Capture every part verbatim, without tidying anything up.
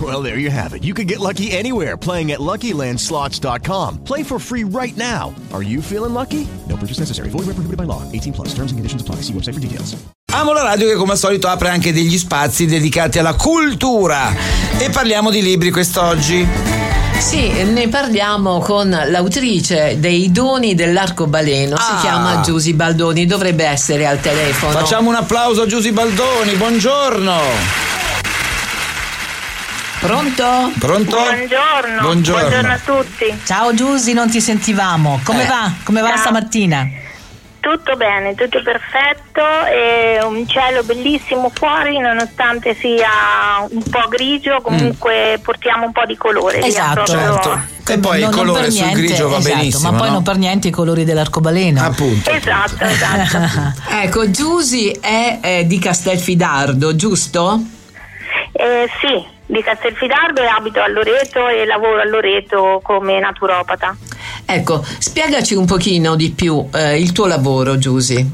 Well, there you have it. You can get lucky anywhere, playing at Lucky Land Slots dot com. Play for free right now. Are you feeling lucky? No purchase necessary. Void where prohibited by law. eighteen plus. Terms and conditions apply. See website for details. Amo la radio che come al solito apre anche degli spazi dedicati alla cultura. E parliamo di libri quest'oggi. Sì, ne parliamo con l'autrice dei Doni dell'Arcobaleno, ah. si chiama Giusy Baldoni, dovrebbe essere al telefono. Facciamo un applauso a Giusy Baldoni, buongiorno. Pronto? Pronto? Buongiorno. Buongiorno. Buongiorno a tutti. Ciao Giusy, non ti sentivamo. Come eh. va? Come va Ciao. Stamattina? Tutto bene, tutto perfetto, e un cielo bellissimo fuori nonostante sia un po' grigio, comunque mm. portiamo un po' di colore. Esatto. Certo. E poi non, il colore sul niente, grigio va esatto, benissimo. Ma poi no? non per niente i colori dell'arcobaleno. Appunto. Esatto, esatto. Ecco, Giusy è, è di Castelfidardo, giusto? Eh, sì, di Castelfidardo, e abito a Loreto e lavoro a Loreto come naturopata. Ecco, spiegaci un pochino di più eh, il tuo lavoro, Giusy.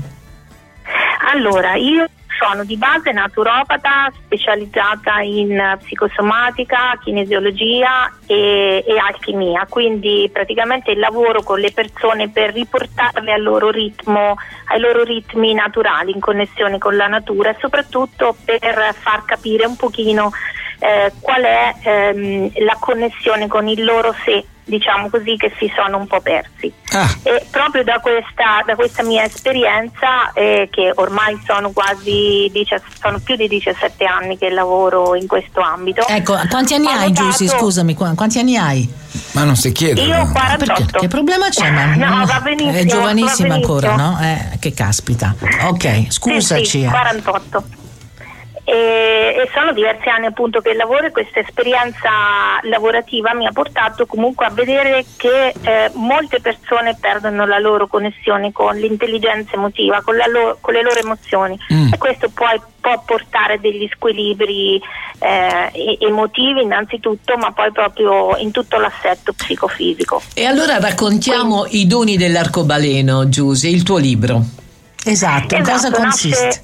Allora, io sono di base naturopata specializzata in psicosomatica, kinesiologia e, e alchimia, quindi praticamente lavoro con le persone per riportarle al loro ritmo, ai loro ritmi naturali, in connessione con la natura, e soprattutto per far capire un pochino eh, qual è ehm, la connessione con il loro sé, diciamo così, che si sono un po' persi. Ah. E proprio da questa da questa mia esperienza, eh, che ormai sono quasi sono più di diciassette anni che lavoro in questo ambito. Ecco, quanti anni hai, notato... Giusy? Scusami, quanti anni hai? Ma non si chiede. Io no. quarantotto. Perché? Che problema c'è? Ma no, va benissimo. È giovanissima ancora, no? Eh, che caspita. Ok, scusaci. Sì, sì, quarantotto. E sono diversi anni appunto che lavoro, e questa esperienza lavorativa mi ha portato comunque a vedere che eh, molte persone perdono la loro connessione con l'intelligenza emotiva, con, la lo- con le loro emozioni mm. e questo poi può portare degli squilibri eh, emotivi innanzitutto, ma poi proprio in tutto l'assetto psicofisico. E allora raccontiamo Quindi. I Doni dell'Arcobaleno, Giusy, il tuo libro. Esatto, in esatto, cosa consiste? Nasce...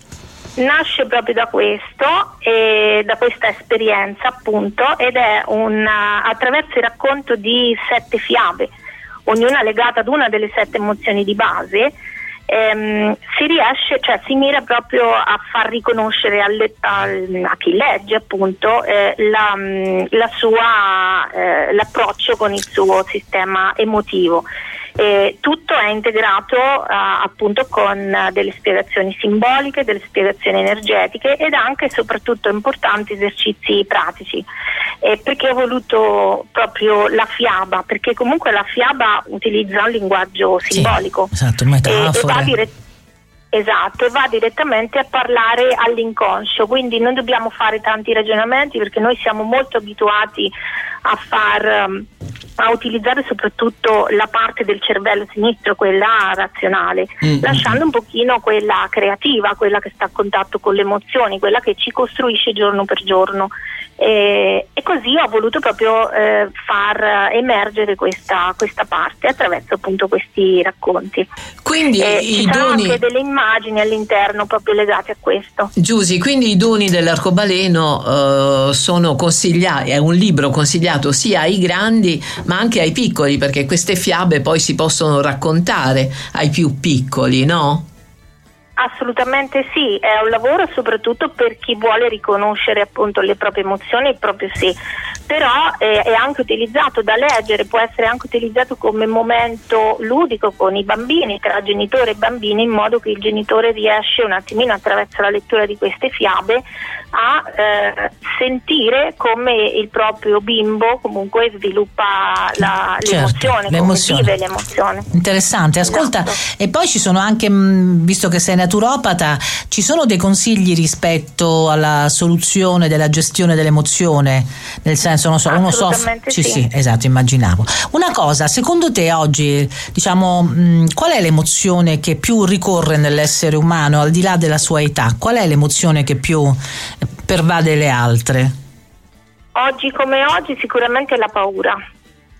Nasce proprio da questo, e da questa esperienza appunto, ed è un attraverso il racconto di sette fiabe, ognuna legata ad una delle sette emozioni di base, ehm, si riesce, cioè si mira proprio a far riconoscere alle, a, a chi legge appunto eh, la, la sua, eh, l'approccio con il suo sistema emotivo. Eh, tutto è integrato eh, appunto con eh, delle spiegazioni simboliche, delle spiegazioni energetiche, ed anche e soprattutto importanti esercizi pratici. Eh, perché ho voluto proprio la fiaba? Perché comunque la fiaba utilizza un linguaggio simbolico. Sì, esatto, metafore. E, e va dire- Esatto, e va direttamente a parlare all'inconscio, quindi non dobbiamo fare tanti ragionamenti, perché noi siamo molto abituati a far a utilizzare soprattutto la parte del cervello sinistro, quella razionale, mm-hmm. lasciando un pochino quella creativa, quella che sta a contatto con le emozioni, quella che ci costruisce giorno per giorno. E, e così ho voluto proprio eh, far emergere questa, questa parte attraverso appunto questi racconti. Quindi eh, i ci sono doni... anche delle immagini all'interno proprio legate a questo. Giusy, quindi i Doni dell'Arcobaleno eh, sono consigliati, è un libro consigliato sia ai grandi ma anche ai piccoli, perché queste fiabe poi si possono raccontare ai più piccoli, no? Assolutamente sì, è un lavoro soprattutto per chi vuole riconoscere appunto le proprie emozioni, il proprio sé, però eh, è anche utilizzato da leggere, può essere anche utilizzato come momento ludico con i bambini, tra genitore e bambini, in modo che il genitore riesce un attimino attraverso la lettura di queste fiabe a eh, sentire come il proprio bimbo comunque sviluppa la, certo, l'emozione, l'emozione, come vive l'emozione. Interessante, ascolta, esatto. E poi ci sono anche, mh, visto che sei naturopata, ci sono dei consigli rispetto alla soluzione della gestione dell'emozione, nel senso senso, non so, uno soffre. Sì, sì, sì, esatto, immaginavo. Una cosa, secondo te oggi, diciamo, mh, qual è l'emozione che più ricorre nell'essere umano, al di là della sua età? Qual è l'emozione che più pervade le altre? Oggi come oggi sicuramente la paura.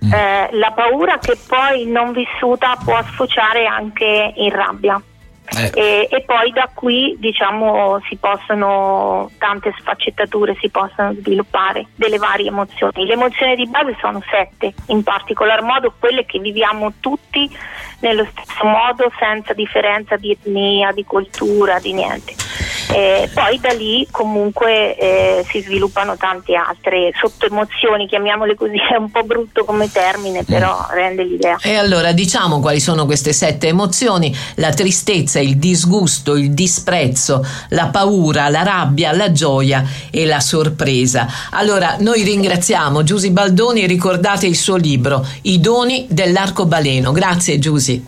Mm. Eh, la paura che poi non vissuta può sfociare anche in rabbia. Eh. E, e poi da qui, diciamo, si possono tante sfaccettature, si possono sviluppare delle varie emozioni. Le emozioni di base sono sette, in particolar modo quelle che viviamo tutti nello stesso modo, senza differenza di etnia, di cultura, di niente. Eh, poi da lì comunque eh, si sviluppano tante altre sottoemozioni, chiamiamole così, è un po' brutto come termine, però mm. rende l'idea. E allora diciamo quali sono queste sette emozioni: la tristezza, il disgusto, il disprezzo, la paura, la rabbia, la gioia e la sorpresa. Allora noi ringraziamo Giusy Baldoni, ricordate il suo libro I doni dell'arcobaleno. Grazie Giusy.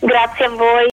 Grazie a voi.